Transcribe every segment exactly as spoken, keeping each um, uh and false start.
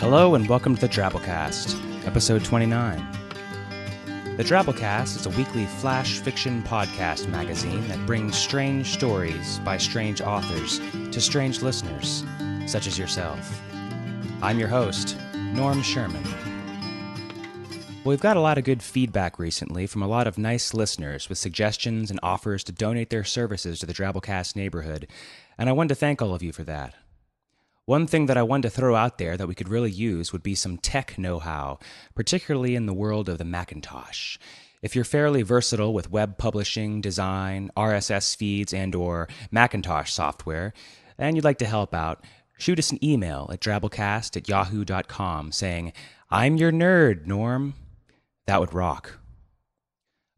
Hello and welcome to the Drabblecast, episode twenty-nine. The Drabblecast is a weekly flash fiction podcast magazine that brings strange stories by strange authors to strange listeners, such as yourself. I'm your host, Norm Sherman. Well, we've got a lot of good feedback recently from a lot of nice listeners with suggestions and offers to donate their services to the Drabblecast neighborhood, and I wanted to thank all of you for that. One thing that I wanted to throw out there that we could really use would be some tech know-how, particularly in the world of the Macintosh. If you're fairly versatile with web publishing, design, R S S feeds, and or Macintosh software, and you'd like to help out, shoot us an email at drabblecast at yahoo dot com saying, "I'm your nerd, Norm." That would rock.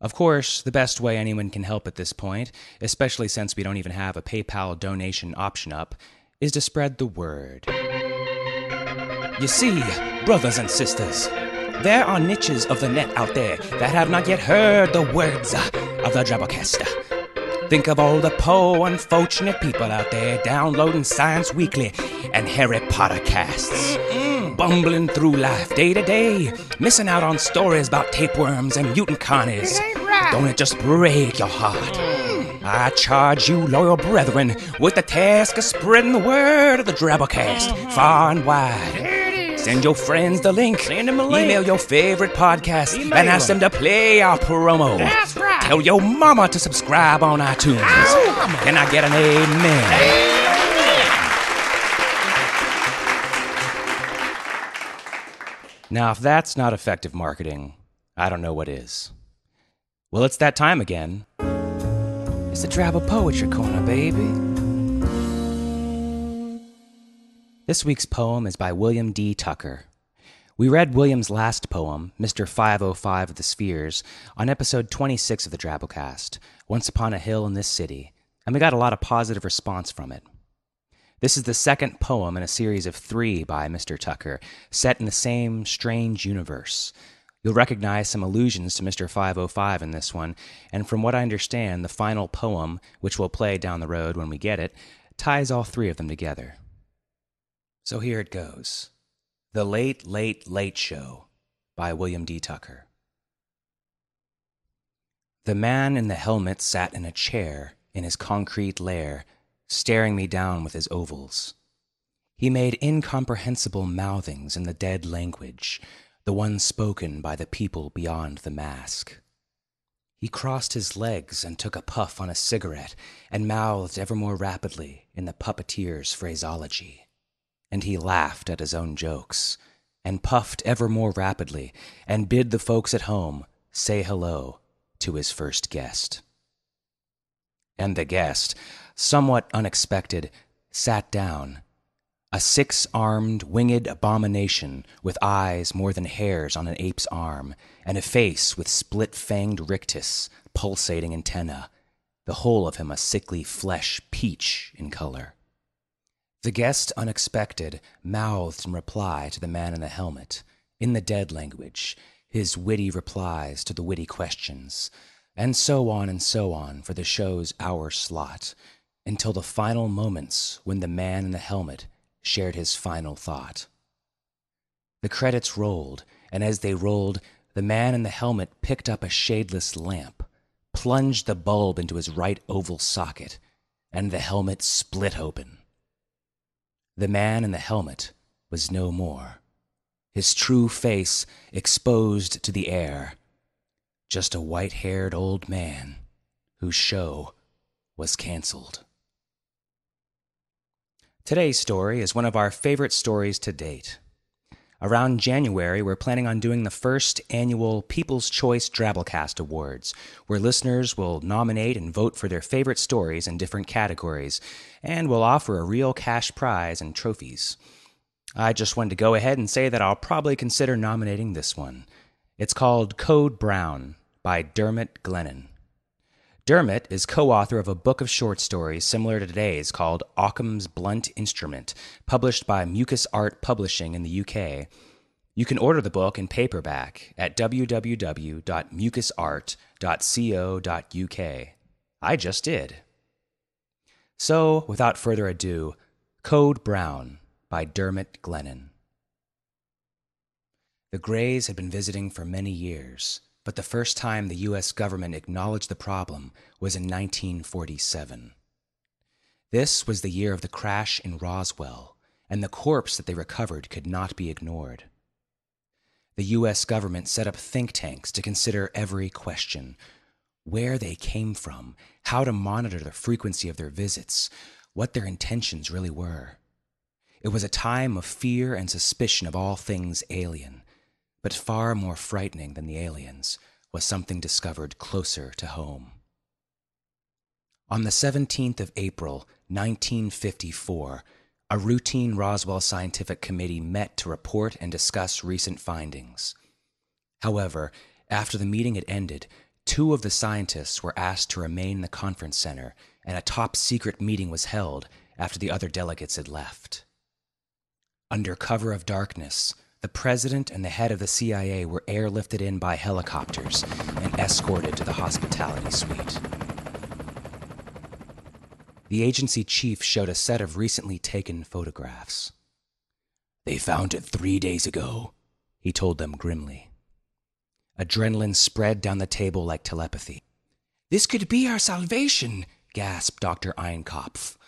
Of course, the best way anyone can help at this point, especially since we don't even have a PayPal donation option up, is to spread the word. You see, brothers and sisters, there are niches of the net out there that have not yet heard the words of the Drabblecast. Think of all the poor, unfortunate people out there downloading Science Weekly and Harry Potter casts, bumbling through life day to day, missing out on stories about tapeworms and mutant carnies. Right. Don't it just break your heart? I charge you, loyal brethren, with the task of spreading the word of the Drabblecast uh-huh. far and wide. Send your friends the link. Send them a link. Email your favorite podcast Email and ask them to play our promo. That's right. Tell your mama to subscribe on iTunes. Ow. Can I get an amen? Amen. Now, if that's not effective marketing, I don't know what is. Well, it's that time again. It's the Drabble Poetry Corner, baby. This week's poem is by William D. Tucker. We read William's last poem, Mister five oh five of the Spheres, on episode twenty-six of the Drabblecast, Once Upon a Hill in This City, and we got a lot of positive response from it. This is the second poem in a series of three by Mister Tucker, set in the same strange universe. You'll recognize some allusions to Mister five oh five in this one, and from what I understand, the final poem, which we'll play down the road when we get it, ties all three of them together. So here it goes. The Late, Late, Late Show by William D. Tucker. The man in the helmet sat in a chair in his concrete lair, staring me down with his ovals. He made incomprehensible mouthings in the dead language, the one spoken by the people beyond the mask. He crossed his legs and took a puff on a cigarette and mouthed ever more rapidly in the puppeteer's phraseology. And he laughed at his own jokes and puffed ever more rapidly and bid the folks at home say hello to his first guest. And the guest, somewhat unexpected, sat down, a six-armed, winged abomination with eyes more than hairs on an ape's arm, and a face with split-fanged rictus, pulsating antenna, the whole of him a sickly flesh peach in color. The guest, unexpected, mouthed in reply to the man in the helmet, in the dead language, his witty replies to the witty questions, and so on and so on for the show's hour slot, until the final moments when the man in the helmet shared his final thought. The credits rolled, and as they rolled, the man in the helmet picked up a shadeless lamp, plunged the bulb into his right oval socket, and the helmet split open. The man in the helmet was no more, his true face exposed to the air, just a white-haired old man whose show was canceled. Today's story is one of our favorite stories to date. Around January, we're planning on doing the first annual People's Choice Drabblecast Awards, where listeners will nominate and vote for their favorite stories in different categories, and we'll offer a real cash prize and trophies. I just wanted to go ahead and say that I'll probably consider nominating this one. It's called Code Brown by Dermot Glennon. Dermot is co-author of a book of short stories similar to today's called Occam's Blunt Instrument, published by Mucus Art Publishing in the U K. You can order the book in paperback at w w w dot mucus art dot co dot u k. I just did. So, without further ado, Code Brown by Dermot Glennon. The Greys had been visiting for many years, but the first time the U S government acknowledged the problem was in nineteen forty-seven. This was the year of the crash in Roswell, and the corpse that they recovered could not be ignored. The U S government set up think tanks to consider every question: where they came from, how to monitor the frequency of their visits, what their intentions really were. It was a time of fear and suspicion of all things alien. But far more frightening than the aliens was something discovered closer to home. On the seventeenth of April, nineteen fifty-four, a routine Roswell Scientific Committee met to report and discuss recent findings. However, after the meeting had ended, two of the scientists were asked to remain in the conference center, and a top-secret meeting was held after the other delegates had left. Under cover of darkness, the president and the head of the C I A were airlifted in by helicopters and escorted to the hospitality suite. The agency chief showed a set of recently taken photographs. "They found it three days ago," he told them grimly. Adrenaline spread down the table like telepathy. "This could be our salvation," gasped Doctor Einkopf.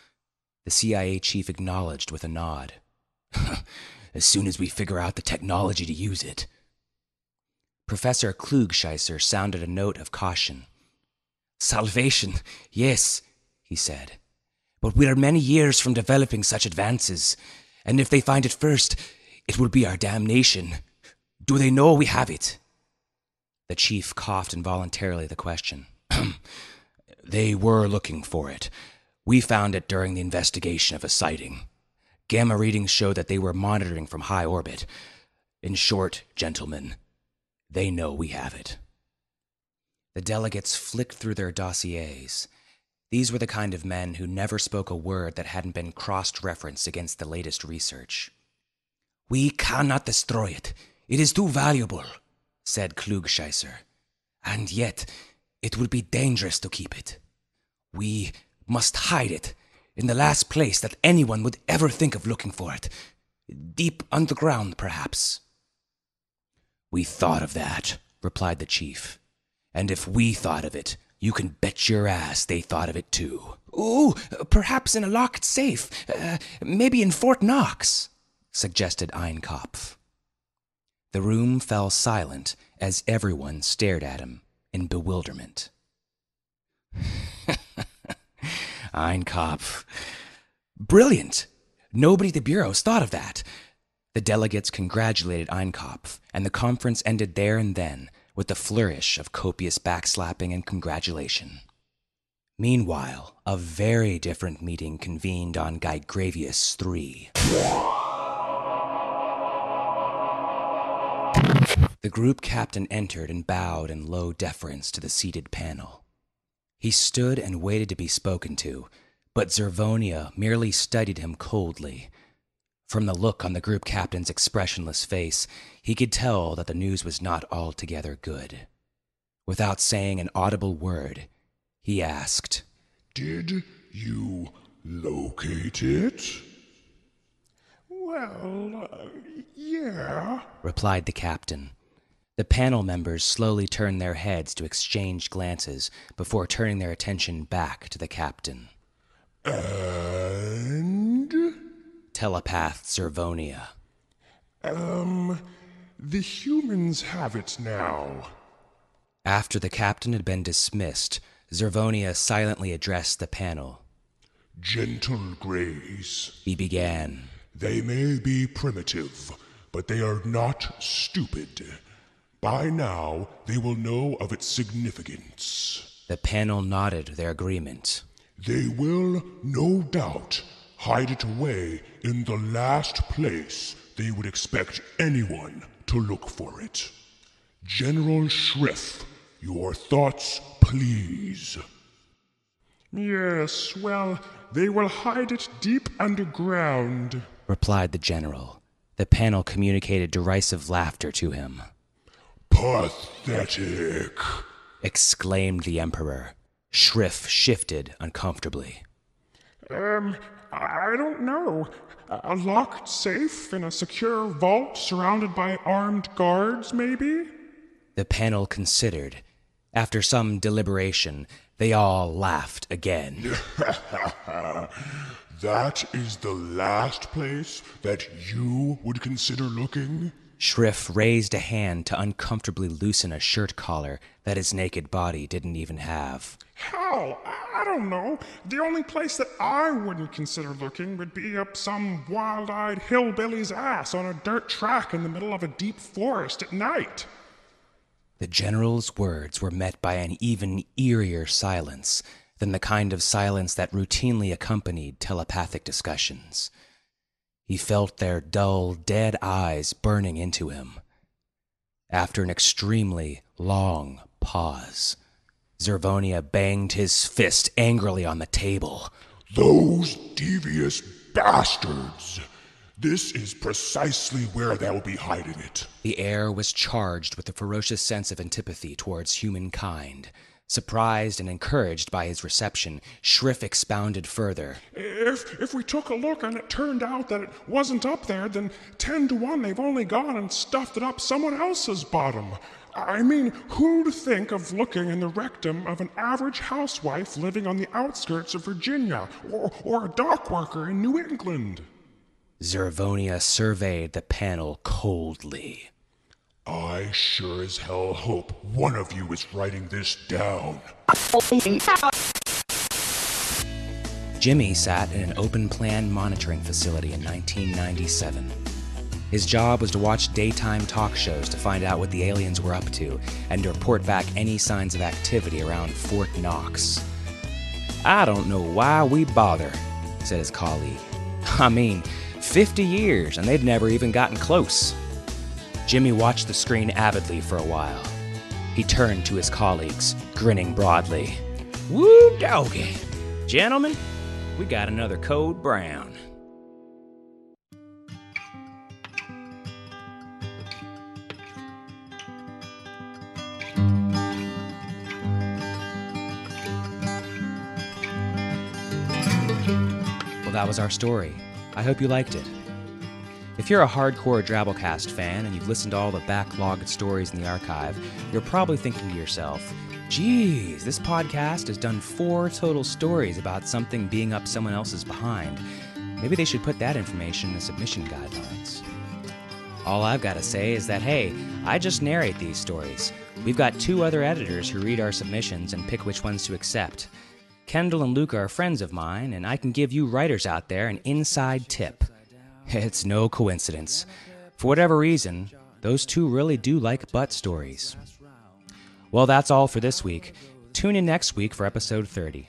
The C I A chief acknowledged with a nod. "As soon as we figure out the technology to use it." Professor Klugscheisser sounded a note of caution. "Salvation, yes," he said. "But we are many years from developing such advances, and if they find it first, it will be our damnation. Do they know we have it?" The chief coughed involuntarily the question. "They were looking for it. We found it during the investigation of a sighting. Gamma readings show that they were monitoring from high orbit. In short, gentlemen, they know we have it." The delegates flicked through their dossiers. These were the kind of men who never spoke a word that hadn't been cross-referenced against the latest research. "We cannot destroy it. It is too valuable," said Klugscheisser. "And yet, it will be dangerous to keep it. We must hide it. In the last place that anyone would ever think of looking for it. Deep underground, perhaps." "We thought of that," replied the chief. "And if we thought of it, you can bet your ass they thought of it too." "Ooh, perhaps in a locked safe. Uh, maybe in Fort Knox," suggested Einkopf. The room fell silent as everyone stared at him in bewilderment. "Einkopf. Brilliant. Nobody at the Bureau's thought of that." The delegates congratulated Einkopf, and the conference ended there and then with the flourish of copious backslapping and congratulation. Meanwhile, a very different meeting convened on Guy Gravius the third. The group captain entered and bowed in low deference to the seated panel. He stood and waited to be spoken to, but Zervonia merely studied him coldly. From the look on the group captain's expressionless face, he could tell that the news was not altogether good. Without saying an audible word, he asked, "Did you locate it?" "Well, uh, yeah," replied the captain. The panel members slowly turned their heads to exchange glances before turning their attention back to the captain. "And?" Telepath Zervonia. Um, the humans have it now." After the captain had been dismissed, Zervonia silently addressed the panel. "Gentle Grays," he began, "they may be primitive, but they are not stupid. By now, they will know of its significance." The panel nodded their agreement. "They will, no doubt, hide it away in the last place they would expect anyone to look for it. General Shrift, your thoughts, please." "Yes, well, they will hide it deep underground," replied the general. The panel communicated derisive laughter to him. "Pathetic!" exclaimed the Emperor. Shrift shifted uncomfortably. Um, I don't know. A locked safe in a secure vault surrounded by armed guards, maybe?" The panel considered. After some deliberation, they all laughed again. "That is the last place that you would consider looking?" Shrift raised a hand to uncomfortably loosen a shirt collar that his naked body didn't even have. "Hell, I don't know. The only place that I wouldn't consider looking would be up some wild-eyed hillbilly's ass on a dirt track in the middle of a deep forest at night." The general's words were met by an even eerier silence than the kind of silence that routinely accompanied telepathic discussions. He felt their dull, dead eyes burning into him. After an extremely long pause, Zervonia banged his fist angrily on the table. "Those devious bastards! This is precisely where they'll be hiding it." The air was charged with a ferocious sense of antipathy towards humankind. Surprised and encouraged by his reception, Shrift expounded further. If if we took a look and it turned out that it wasn't up there, then ten to one they've only gone and stuffed it up someone else's bottom. I mean, who'd think of looking in the rectum of an average housewife living on the outskirts of Virginia, or, or a dock worker in New England?" Zervonia surveyed the panel coldly. "I sure as hell hope one of you is writing this down." Jimmy sat in an open-plan monitoring facility in nineteen ninety-seven. His job was to watch daytime talk shows to find out what the aliens were up to and to report back any signs of activity around Fort Knox. "I don't know why we bother," said his colleague. "I mean, fifty years and they'd never even gotten close." Jimmy watched the screen avidly for a while. He turned to his colleagues, grinning broadly. "Woo doggy! Gentlemen, we got another Code Brown." Well, that was our story. I hope you liked it. If you're a hardcore Drabblecast fan and you've listened to all the backlogged stories in the archive, you're probably thinking to yourself, "Geez, this podcast has done four total stories about something being up someone else's behind. Maybe they should put that information in the submission guidelines." All I've got to say is that, hey, I just narrate these stories. We've got two other editors who read our submissions and pick which ones to accept. Kendall and Luke are friends of mine, and I can give you writers out there an inside tip. It's no coincidence. For whatever reason, those two really do like butt stories. Well, that's all for this week. Tune in next week for episode thirty.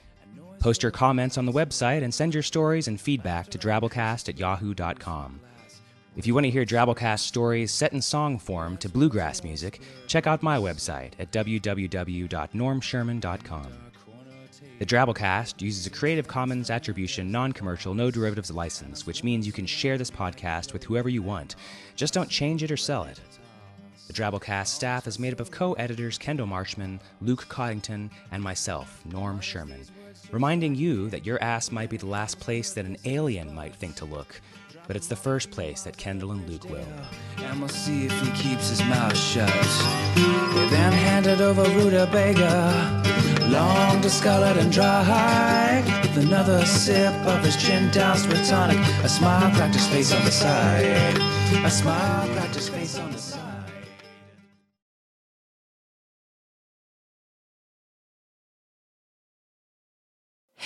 Post your comments on the website and send your stories and feedback to drabblecast at yahoo dot com. If you want to hear Drabblecast stories set in song form to bluegrass music, check out my website at w w w dot norm sherman dot com. The Drabblecast uses a Creative Commons Attribution, Non-Commercial, No Derivatives license, which means you can share this podcast with whoever you want. Just don't change it or sell it. The Drabblecast staff is made up of co-editors Kendall Marshman, Luke Coddington, and myself, Norm Sherman, reminding you that your ass might be the last place that an alien might think to look, but it's the first place that Kendall and Luke will. And we'll see if he keeps his mouth shut. They then handed over rutabaga, long discolored and dry, with another sip of his gin doused with tonic, a smile practice face on the side, a smile practice face on the side.